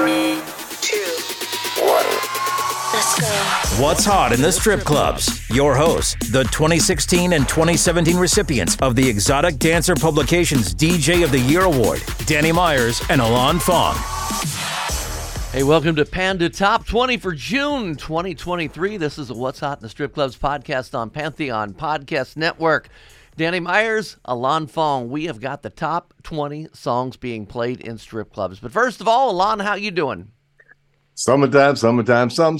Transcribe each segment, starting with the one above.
3, 2, 1. Let's go. What's hot in the strip clubs? Your hosts, the 2016 and 2017 recipients of the Exotic Dancer Publications DJ of the Year Award, Danny Myers and Alon Fong. Hey, welcome to Panda Top 20 for June 2023. This is a What's Hot in the Strip Clubs podcast on Pantheon Podcast Network. Danny Myers, Alon Fong, we have got the top 20 songs being played in strip clubs. But first of all, Alon, how you doing? Summertime. Yes, Danny,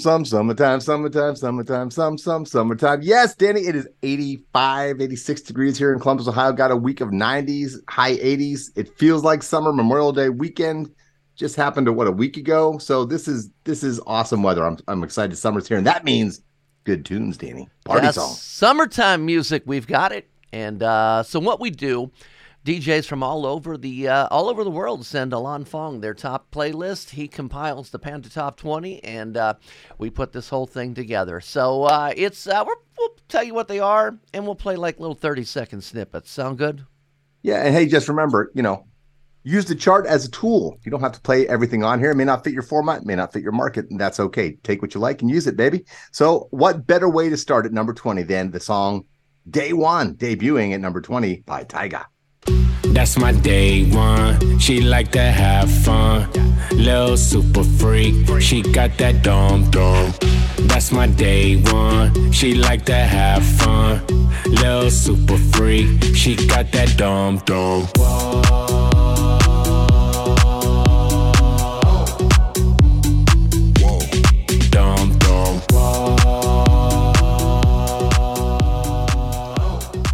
it is 85, 86 degrees here in Columbus, Ohio. Got a week of 90s, high 80s. It feels like summer. Memorial Day weekend just happened a week ago. So this is awesome weather. I'm excited summer's here, and that means good tunes, Danny. Party songs. Summertime music, we've got it. And so what we do, DJs from all over the world send Alon Fong their top playlist. He compiles the Panda Top 20, and we put this whole thing together. So we'll tell you what they are, and we'll play like little 30-second snippets. Sound good? Yeah, and hey, just remember, use the chart as a tool. You don't have to play everything on here. It may not fit your format, it may not fit your market, and that's okay. Take what you like and use it, baby. So what better way to start at number 20 than the song Day One, debuting at number 20 by Tyga. That's my day one. She like to have fun. Lil' super freak. She got that dum-dum. That's my day one. She like to have fun. Lil' super freak. She got that dum-dum.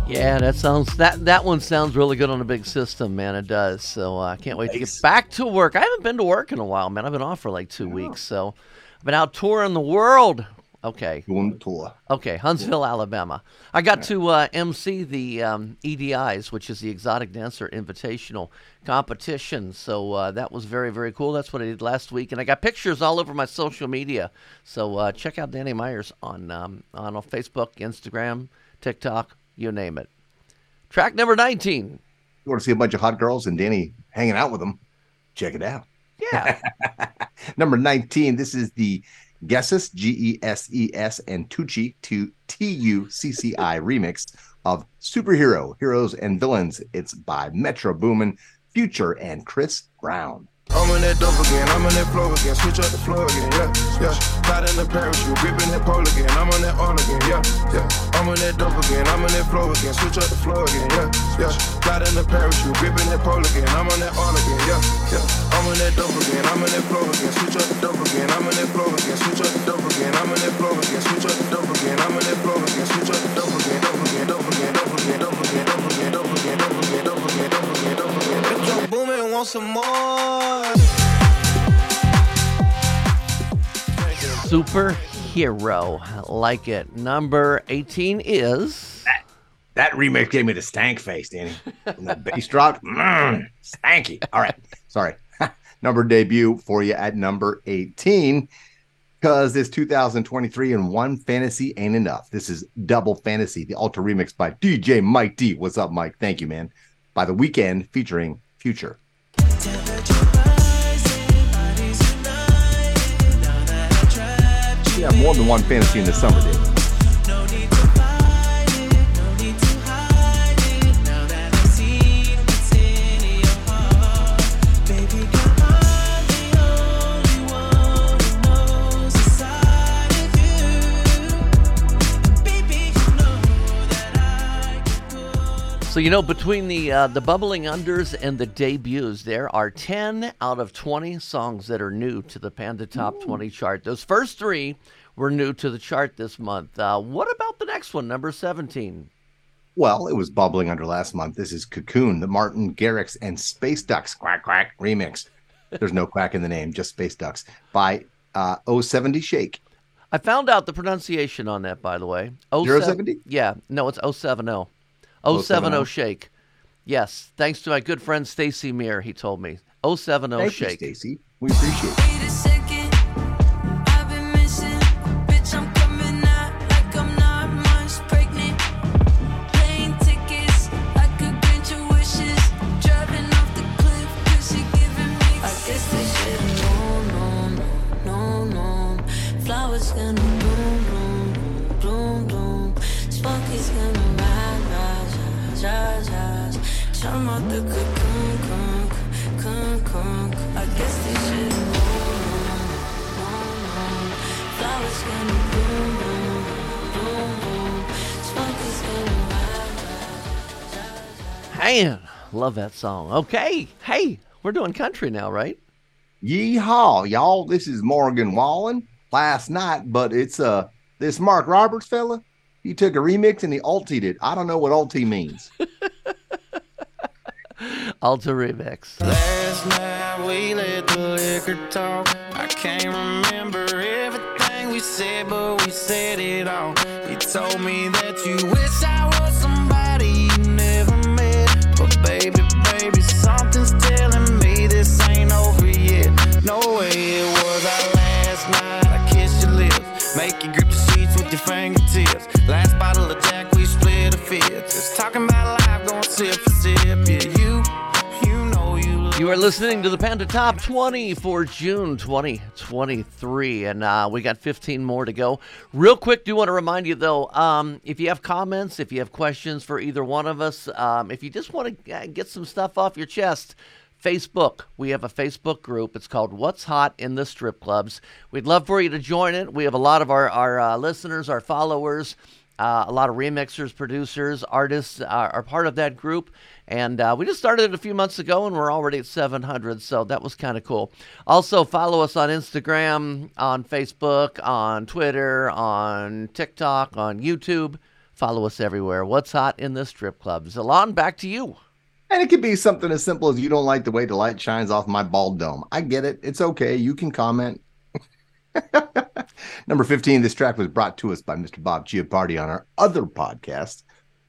Yeah, that one sounds really good on a big system, man. It does. So I can't wait to get back to work. I haven't been to work in a while, man. I've been off for like 2 weeks, so I've been out touring the world. Okay. Doing tour. Okay, Huntsville, Alabama. I got to MC the EDIs, which is the Exotic Dancer Invitational competition. So that was very, very cool. That's what I did last week, and I got pictures all over my social media. So check out Danny Myers on Facebook, Instagram, TikTok. You name it. Track number 19. You want to see a bunch of hot girls and Danny hanging out with them? Check it out. Yeah. Number 19. This is the Guesses, G-E-S-E-S, and Tucci to T-U-C-C-I remix of Superhero, Heroes and Villains. It's by Metro Boomin, Future, and Chris Brown. I'm on that dope again, I'm on that flow again, switch up the flow again, yeah. Tied in the parachute, gripping that pole again, I'm on that all again, yeah. I'm on that dope again, I'm on that flow again, switch up the flow again, yeah. Tied in the parachute, gripping that pole again, I'm on that all again, yeah. I'm on that dope again, I'm on that flow again, switch up the dope again, I'm on that flow again, switch up the dope again, I'm on that flow again, switch up the dope again, I'm on that flow again, switch up the dope again, dope again. Booming, want some more. Superhero, like it. Number 18 is that remix gave me the stank face, Danny. When that bass dropped, stanky. All right, sorry. Number debut for you at number 18, because this 2023 and one fantasy ain't enough. This is Double Fantasy, the Ultra Remix by DJ Mike D. What's up, Mike? Thank you, man. By The Weeknd, featuring Future. Yeah, more than one fantasy in the summer, dude. No need to fight it, no need to hide it. Now that I've seen what's in your heart, baby, girl, I'm the only one who knows the side of you. Baby, you know that I can go. So between the bubbling unders and the debuts, there are 10 out of 20 songs that are new to the Panda Top 20 chart. Those first three were new to the chart this month. What about the next one, number 17? Well, it was bubbling under last month. This is Cocoon, the Martin Garrix and Space Ducks Quack Quack remix. There's no quack in the name, just Space Ducks by 070 Shake. I found out the pronunciation on that, by the way. 070? Yeah, no, it's 070. 070 Shake. Yes, thanks to my good friend Stacy Mier, he told me. 070 Thank Shake. Thank you, Stacy. We appreciate it. It's gonna boom, boom, boom, boom. Spunky's gonna rise, rise, rise, rise. Chum out the cocoon, cocoon, cocoon, cocoon. I guess this shit is boom, boom, boom. Flowers gonna boom, boom, boom, boom. Spunky's gonna rise, rise, rise. Man, love that song. Okay, hey, we're doing country now, right? Yeehaw, y'all. This is Morgan Wallen. Last night, but it's this Mark Roberts fella, he took a remix and he altied it. I don't know what altie means. Alter remix. Last night we let the liquor talk. I can't remember everything we said, but we said it all. You told me that you wish I was somebody you never met. But baby, baby, something's telling me this ain't over yet. No way it was our last night. Make you grip the sheets with your fingertips. Last bottle of Jack, we split a fifth. Just talking about life, going sip for sip. Yeah, you know you love. You are listening to the Panda Top 20 for June 2023, and we got 15 more to go. Real quick, do want to remind you, though, if you have comments, if you have questions for either one of us, if you just want to get some stuff off your chest, Facebook. We have a Facebook group. It's called What's Hot in the Strip Clubs. We'd love for you to join it. We have a lot of our listeners, our followers, a lot of remixers, producers, artists are part of that group. And we just started it a few months ago, and we're already at 700, so that was kind of cool. Also, follow us on Instagram, on Facebook, on Twitter, on TikTok, on YouTube. Follow us everywhere. What's Hot in the Strip Clubs. Alon, back to you. And it could be something as simple as you don't like the way the light shines off my bald dome. I get it. It's okay. You can comment. Number 15, this track was brought to us by Mr. Bob Giapardi on our other podcast,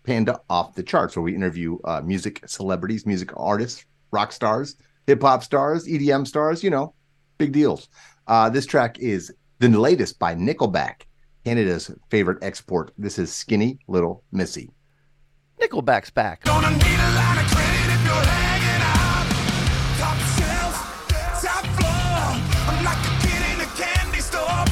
Panda Off the Charts, where we interview music celebrities, music artists, rock stars, hip-hop stars, EDM stars, you know, big deals. This track is the latest by Nickelback, Canada's favorite export. This is Skinny Little Missy. Nickelback's back. Gonna need a lot of credit if you're hanging out. Top shelf, top floor. I'm like a kid in a candy store.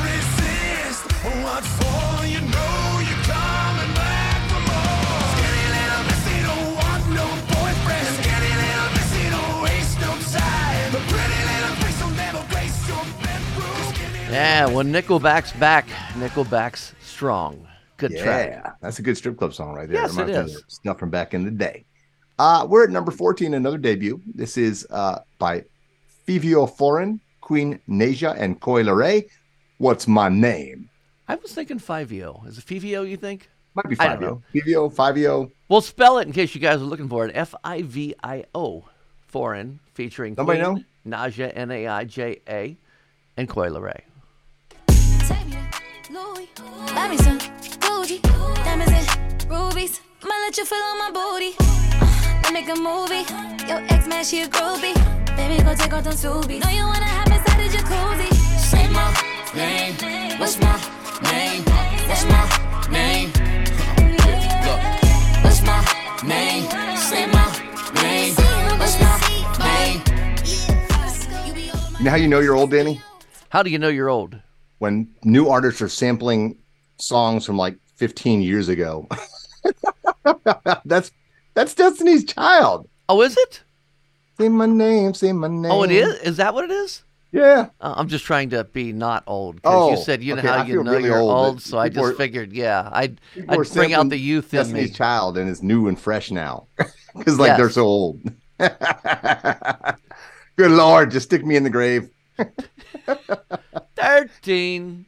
Resist, what for? You know you're coming back for more. Skinny little missy don't want no boyfriend. Skinny little missy don't waste no time. The pretty little face will never waste your bedroom. Yeah, well, Nickelback's back. Nickelback's strong. Good track. Yeah, that's a good strip club song right there. Yes, it is. Stuff from back in the day. We're at number 14, another debut. This is by Fivio Foreign, Queen Naja, and Coi Leray. What's My Name? I was thinking Fivio. Is it Fivio, you think? Might be Fivio. Fivio. We'll spell it in case you guys are looking for it. F-I-V-I-O, Foreign, featuring Queen Naja, N-A-I-J-A, and Coi Leray. Buy me some Gucci, diamonds and rubies. Might let you feel on my booty. Let make a movie. Your ex man, she a groovy. Baby, go take off them Subies. Know you wanna hop inside the jacuzzi. Say my name. What's my name? What's my name? Look, what's my name? Say my name. What's my name? You know how you know you're old, Danny? How do you know you're old? When new artists are sampling songs from like 15 years ago. That's Destiny's Child. Oh, is it? Say my name, say my name. Oh, it is? Is that what it is? Yeah. I'm just trying to be not old. Because you said, you know, okay, how you know really you're old, so I just figured, yeah, I'd bring out the youth in me. Destiny's Child, and it's new and fresh now. Because, like, they're so old. Good Lord, just stick me in the grave. 13.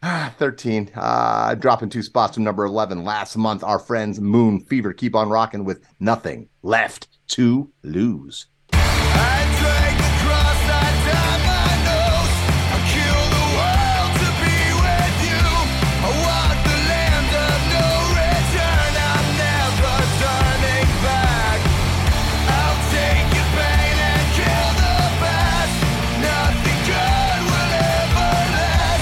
Dropping two spots from number 11 last month. Our friends Moon Fever keep on rocking with Nothing Left to Lose. I drank the cross, I dyed my nose. I killed the world to be with you. I walk the land of no return. I'm never turning back. I'll take your pain and kill the past. Nothing good will ever last.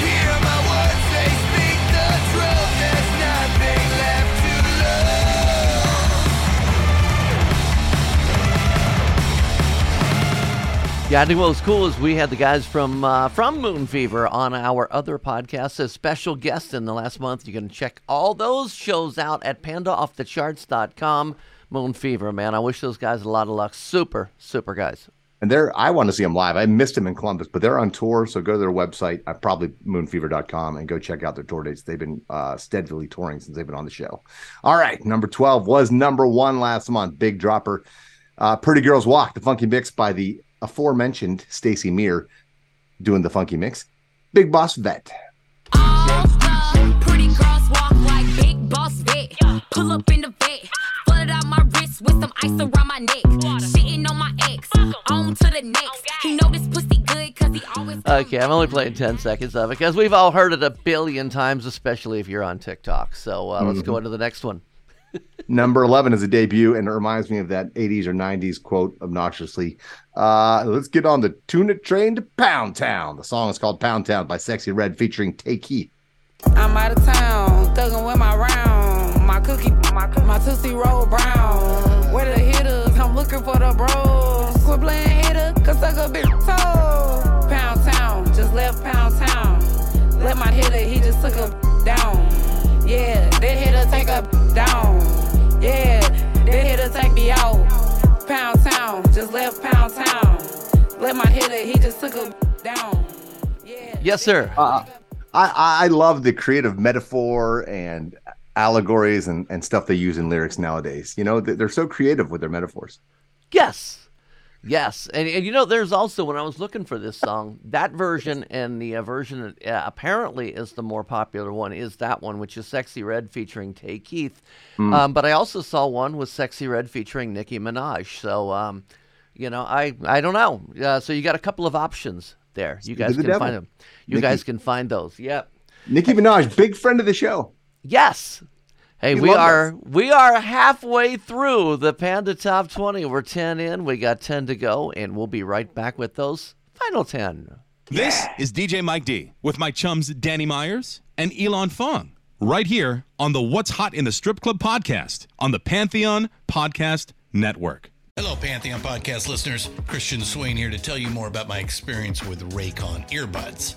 Hear my words, they speak the truth. There's nothing left to lose. Got to go as cool as we had the guys from Moon Fever on our other podcast as special guests in the last month. You can check all those shows out at pandaoffthecharts.com. Moon Fever, man. I wish those guys a lot of luck. Super, super guys. And I want to see them live. I missed them in Columbus, but they're on tour, so go to their website, probably moonfever.com, and go check out their tour dates. They've been steadily touring since they've been on the show. All right, number 12 was number one last month. Big dropper. Pretty Girls Walk, the funky mix by the aforementioned Stacy Mier doing the funky mix. Big Boss Vet. All the pretty girls walk like Big Boss Vet. Pull up in the vet. Flooded out my wrist with some ice around my neck. Shitting on my ex. On to the next. He know this pussy good because he always... Okay, I'm only playing 10 seconds of it because we've all heard it a billion times, especially if you're on TikTok. So let's go into the next one. Number 11 is a debut, and it reminds me of that 80s or 90s quote obnoxiously. Let's get on the tuna train to Pound Town. The song is called Pound Town by Sexyy Red featuring Tay Keith. I'm out of town, thugging with my round, my cookie, my tootsie roll brown. Where the hitters? I'm looking for the bros. Quit playing hitter, cause I got big toe. Pound Town, just left Pound Town. Let my hitter, he just took him down. Yeah, that hitter take up down. Yeah, that hitter take me out. Pound Town, just left Pound Town. Let my hitter, he just took him down. Yeah. Yes, sir. I love the creative metaphor and allegories and stuff they use in lyrics nowadays. You know, they're so creative with their metaphors. Yes. Yes. And you know, there's also, when I was looking for this song, that version and the version that apparently is the more popular one is that one, which is Sexyy Red featuring Tay Keith. But I also saw one with Sexyy Red featuring Nicki Minaj. So, you know, I don't know. So you got a couple of options there. You guys can find them. You guys can find those. Yep. Nicki Minaj, big friend of the show. Yes. Hey, we are halfway through the Panda Top 20. We're 10 in. We got 10 to go, and we'll be right back with those final 10. This is DJ Mike D with my chums Danny Myers and Alon Fong right here on the What's Hot in the Strip Club podcast on the Pantheon Podcast Network. Hello, Pantheon Podcast listeners. Christian Swain here to tell you more about my experience with Raycon earbuds.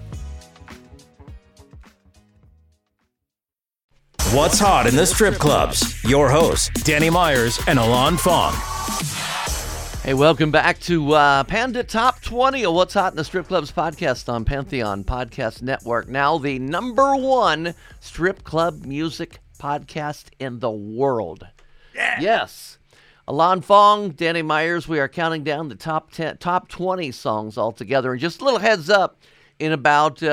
What's Hot in the Strip Clubs? Your hosts, Danny Myers and Alon Fong. Hey, welcome back to Panda Top 20, a What's Hot in the Strip Clubs podcast on Pantheon Podcast Network. Now the number one strip club music podcast in the world. Yeah. Yes. Alon Fong, Danny Myers, we are counting down the top 20 songs altogether. And just a little heads up. In about 5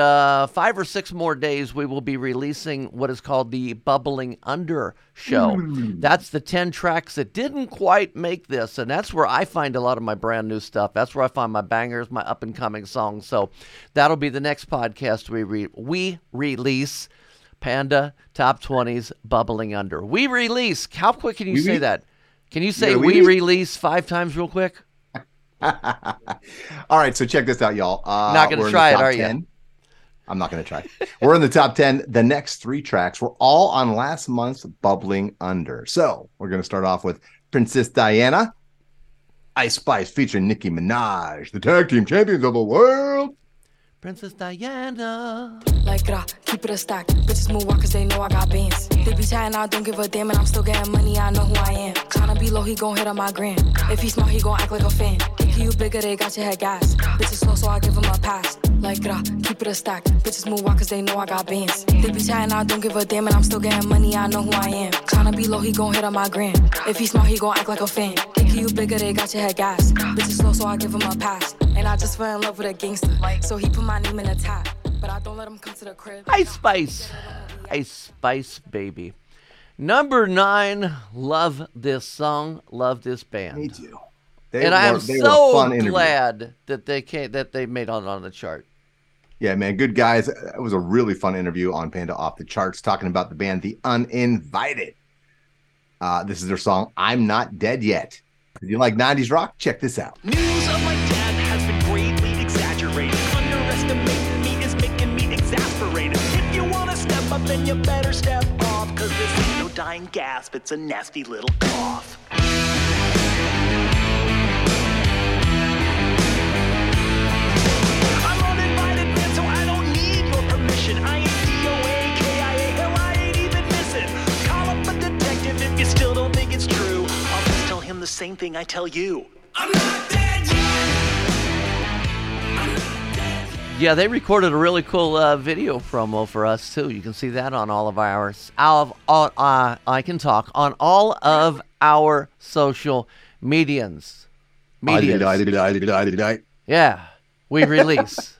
or 6 more days, we will be releasing what is called the Bubbling Under show. That's the 10 tracks that didn't quite make this, and that's where I find a lot of my brand new stuff. That's where I find my bangers, my up-and-coming songs. So that'll be the next podcast we release, Panda Top 20's Bubbling Under. We release. How quick can you say that? Can you say we release 5 times real quick? All right, so check this out, y'all. Not going to try it, are you? I'm not going to try. We're in the top 10. The next three tracks were all on last month's Bubbling Under. So we're going to start off with Princess Diana, Ice Spice featuring Nicki Minaj, the tag team champions of the world. Princess Diana. Like it up, keep it a stack. Bitches move walk cause they know I got bands. They be chatting, I don't give a damn, and I'm still getting money, I know who I am. Tryna be low, he gon' hit on my gram. If he smart, he gon' act like a fan. Think you bigger, they got your head gas. Bitches slow, so I give him a pass. Like it up, keep it a stack. Bitches move walk cause they know I got bands. They be chatting, I don't give a damn, and I'm still getting money, I know who I am. Tryna be low, he gon' hit on my gram. If he smart, he gon' act like a fan. Think you bigger, they got your head gas. Bitches slow, so I give him a pass. And I just fell in love with a gangster, so he put my name in the top, but I don't let him come to the crib. Ice Spice. Ice Spice, baby. Number 9, love this song, love this band. Me too. And I am so glad that they came, that they made on the chart. Yeah, man, good guys. It was a really fun interview on Panda Off the Charts talking about the band The Uninvited. This is their song, I'm Not Dead Yet. If you like 90s rock, check this out. News of my dad has been greatly exaggerated. Underestimating me is making me exasperated. If you want to step up, then you better step off. Because this is no dying gasp, it's a nasty little cough. I'm uninvited, man, so I don't need your permission. I ain't DOA, KIA, hell, I ain't even missing. Call up a detective if you still don't think it's true. I'll just tell him the same thing I tell you. I'm not dead yet. Yeah, they recorded a really cool video promo for us too. You can see that on all of ours. On all of our social medians. Yeah, we release.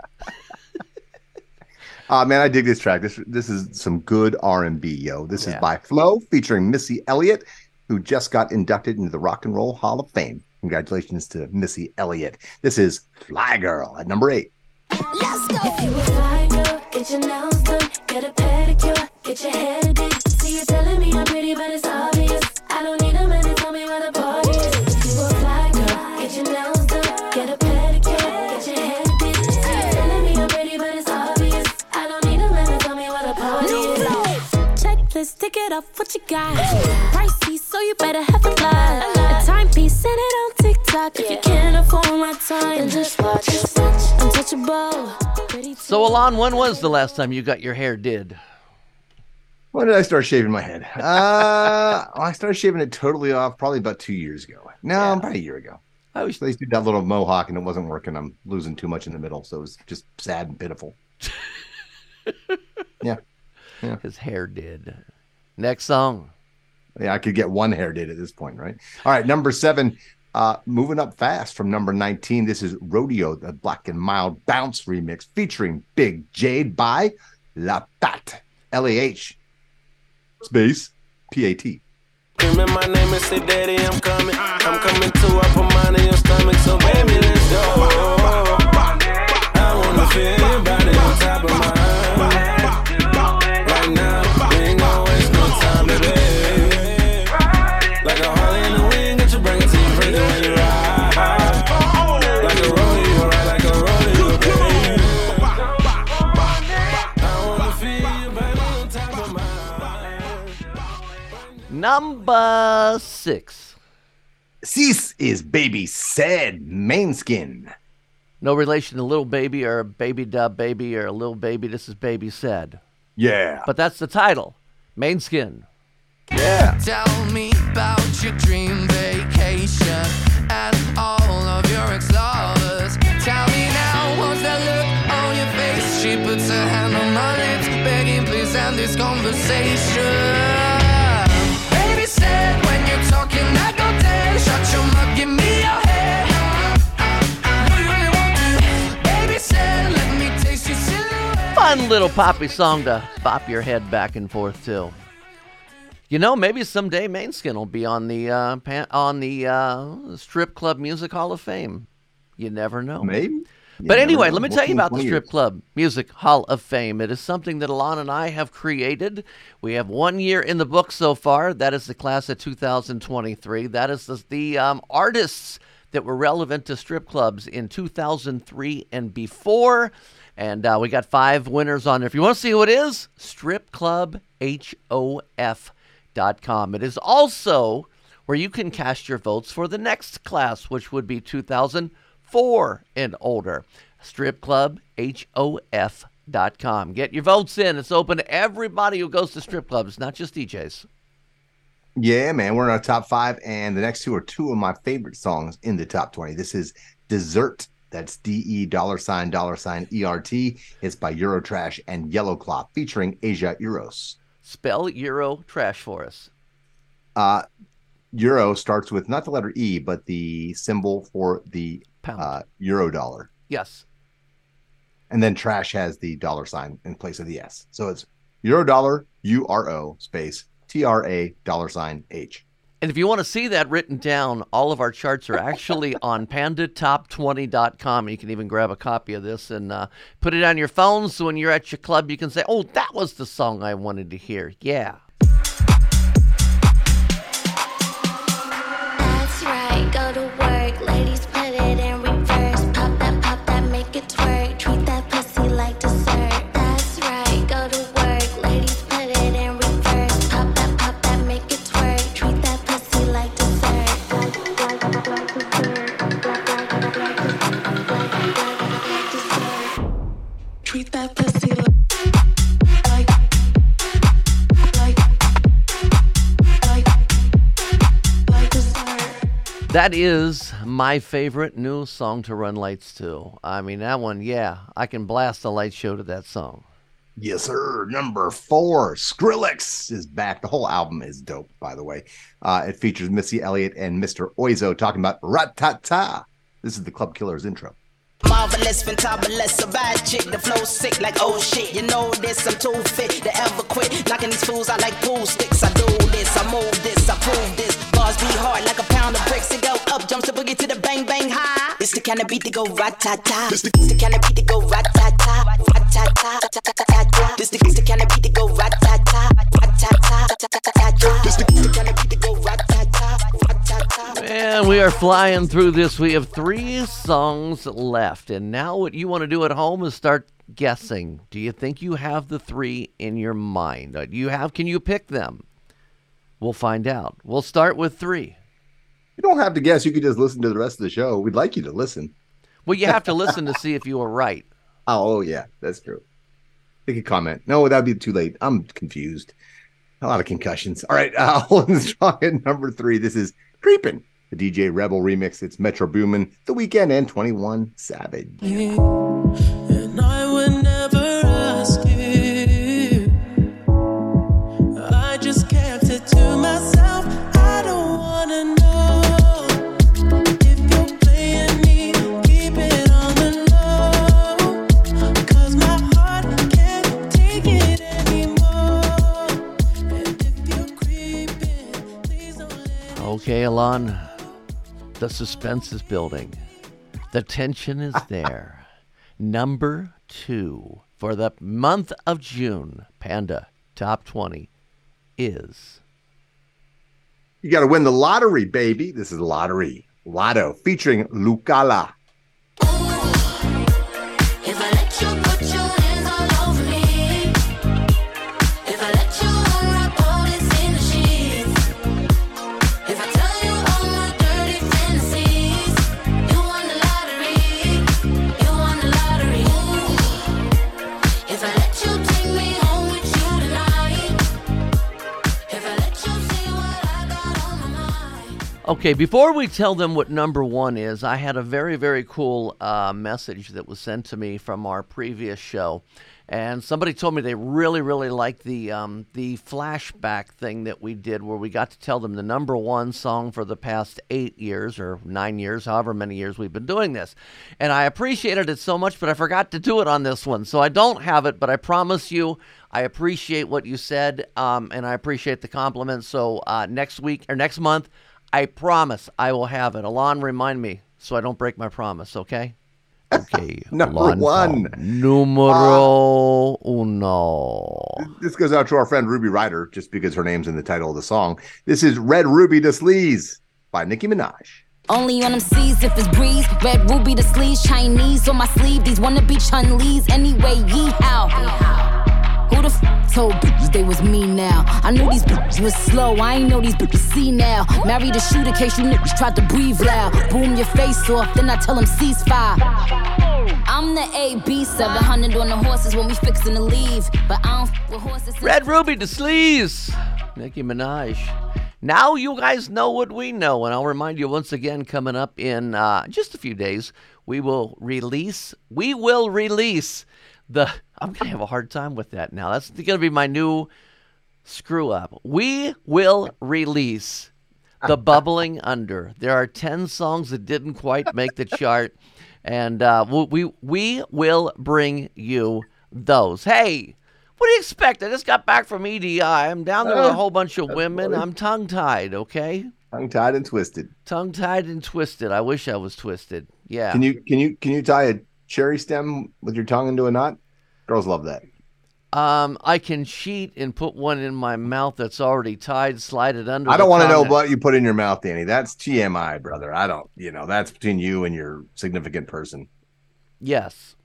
Man, I dig this track. This is some good R&B, yo. This is by FLO featuring Missy Elliott, who just got inducted into the Rock and Roll Hall of Fame. Congratulations to Missy Elliott. This is Fly Girl at number 8. Let's go. If you a fly girl, get your nails done, get a pedicure, get your hair did. See you telling me I'm pretty, but it's obvious. I don't need a man to tell me where the party is. If you a fly girl, get your nails done, get a pedicure, get your hair did. See you telling me I'm pretty, but it's obvious. I don't need a man to tell me where the party is. Checklist, tick it up, what you got? Pricey, so you better have a lot. A timepiece, send it on TikTok. If you can't afford my time, then just watch it. So, Alon, when was the last time you got your hair did? When did I start shaving my head? I started shaving it totally off probably about 2 years ago. About a year ago. I always used to do that little mohawk and it wasn't working. I'm losing too much in the middle, so it was just sad and pitiful. Yeah. His hair did. Next song. Yeah, I could get one hair did at this point, right? All right, number 7. Moving up fast from number 19, this is Rodeo, the Black and Mild Bounce remix featuring Big Jade by La Pat, L-A-H, space, P-A-T. Remember my name is Say Daddy, I'm coming to up on mine in your stomach, so baby, let's go. I want to feel your body on top of my head. Right now, we ain't gonna waste no time today. Like a Harley in the wind. Number 6. Cease is Baby Said Maneskin. No relation to Little Baby or Baby Da Baby or Little Baby. This is Baby Said. Yeah. But that's the title. Maneskin. Yeah. Tell me about your dream vacation and all of your ex-lovers. Tell me now, what's that look on your face? She puts her hand on my lips, begging please end this conversation. When you're talking, I go down. Shut your mouth, give me your head. What you really want to? Baby said, let me taste your silhouette. Fun little poppy song to bop your head back and forth to. You know, maybe someday Maneskin will be on the Strip Club Music Hall of Fame. You never know. Maybe. But anyway, let me tell you about the Strip Club Music Hall of Fame. It is something that Alon and I have created. We have 1 year in the book so far. That is the class of 2023. That is the artists that were relevant to strip clubs in 2003 and before. And we got 5 winners on there. If you want to see who it is, stripclubhof.com. It is also where you can cast your votes for the next class, which would be 2004 and older. Stripclubhof.com. Get your votes in. It's open to everybody who goes to strip clubs, not just DJs. Yeah, man. We're in our top 5, and the next 2 are 2 of my favorite songs in the top 20. This is Dessert. That's $DE$$ERT. It's by Euro Trash and Yellow Claw featuring Asia Eros. Spell Euro Trash for us. Euro starts with not the letter E, but the symbol for the pound. Euro dollar. Yes. And then trash has the $ in place of the S. So it's Euro dollar, URO space $TRA$H. And if you want to see that written down, all of our charts are actually on pandatop20.com. You can even grab a copy of this and put it on your phone so when you're at your club, you can say, oh, that was the song I wanted to hear. Yeah. That's right. Go to work. Ladies, put it in reverse. Pop that, make it twerk. Treat that pussy like dessert. That's right. Go to work. Ladies, put it in reverse. Treat that pussy like dessert. That is my favorite new song to run lights to. I mean, that one, yeah, I can blast the light show to that song. Yes, sir. Number 4, Skrillex is back. The whole album is dope, by the way. It features Missy Elliott and Mr. Oizo talking about Ratata. This is the Club Killers intro. Marvelous, fantabulous, a bad chick. The flow sick like oh shit. You know this, I'm too fit to ever quit. Knocking these fools out like pool sticks. I do this, I move this, I prove this. Bars be hard like a pound of bricks. It go up, jumps the boogie to the bang bang high. It's the kind of beat to go ratata. It's the kind of beat to go ratata. Ratata, ratata. This the kind of beat to go ratata. Ratata, ratata. This the kind of beat to go ratata. And we are flying through this. We have 3 songs left. And now what you want to do at home is start guessing. Do you think you have the 3 in your mind? Do you have? Can you pick them? We'll find out. We'll start with 3. You don't have to guess. You can just listen to the rest of the show. We'd like you to listen. Well, you have to listen to see if you were right. Oh, yeah. That's true. They could comment. No, that would be too late. I'm confused. A lot of concussions. All right. Holding strong at number 3. This is Creepin', the DJ Rebel remix. It's Metro Boomin, The Weeknd, and 21 Savage. And I would never ask you. I just kept it to myself. I don't want to know. If you're playing me, keep it on the low. Because my heart can't take it anymore. And if you're creeping, please don't let it. Okay, Alon, the suspense is building. The tension is there. Number 2 for the month of June, Panda Top 20 is... You got to win the lottery, baby. This is Lottery, Lotto, featuring Lucala. Okay, before we tell them what number 1 is, I had a very, very cool message that was sent to me from our previous show. And somebody told me they really, really liked the flashback thing that we did where we got to tell them the number 1 song for the past 8 years or 9 years, however many years we've been doing this. And I appreciated it so much, but I forgot to do it on this one. So I don't have it, but I promise you I appreciate what you said, and I appreciate the compliment. So next week or next month, I promise I will have it. Alon, remind me so I don't break my promise, okay? Okay. Numero uno. This goes out to our friend Ruby Ryder, just because her name's in the title of the song. This is Red Ruby to Sleaze by Nicki Minaj. Only on them C's if it's breeze. Red ruby the sleeves, Chinese on my sleeve. These wannabe Chun-Li's anyway, yee-how. Who the told bitches they was me now? I knew these bitches was slow, I ain't know these bitches see now. Married a shooter case you niggas tried to breathe loud. Boom your face off, then I tell them cease fire. I'm the AB, 700 on the horses when we fixin' to leave. But I don't with horses. Red ruby the sleeves, Nicki Minaj. Now you guys know what we know, and I'll remind you once again, coming up in just a few days, we will release I'm going to have a hard time with that now. That's going to be my new screw-up. We will release The Bubbling Under. There are 10 songs that didn't quite make the chart, and we will bring you those. Hey, what do you expect? I just got back from EDI. I'm down there with a whole bunch of women. I'm tongue-tied, okay? Tongue-tied and twisted. Tongue-tied and twisted. I wish I was twisted. Yeah. Can you tie a cherry stem with your tongue into a knot? Girls love that. I can cheat and put one in my mouth that's already tied, slide it under. I don't want to know what you put in your mouth, Danny. That's TMI, brother. I don't, that's between you and your significant person. Yes.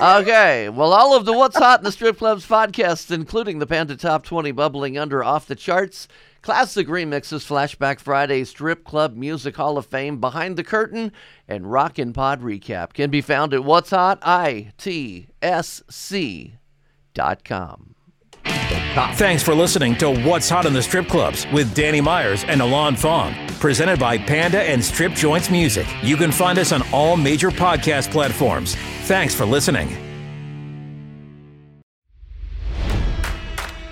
Okay. Well, all of the What's Hot in the Strip Clubs podcasts, including the Panda Top 20 Bubbling Under Off the Charts, Classic Remixes, Flashback Friday, Strip Club Music Hall of Fame, Behind the Curtain, and Rockin' Pod Recap can be found at whatshotisc.com. Thanks for listening to What's Hot in the Strip Clubs with Danny Myers and Alon Fong, presented by Panda and Strip Joints Music. You can find us on all major podcast platforms. Thanks for listening.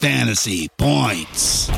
fantasy points.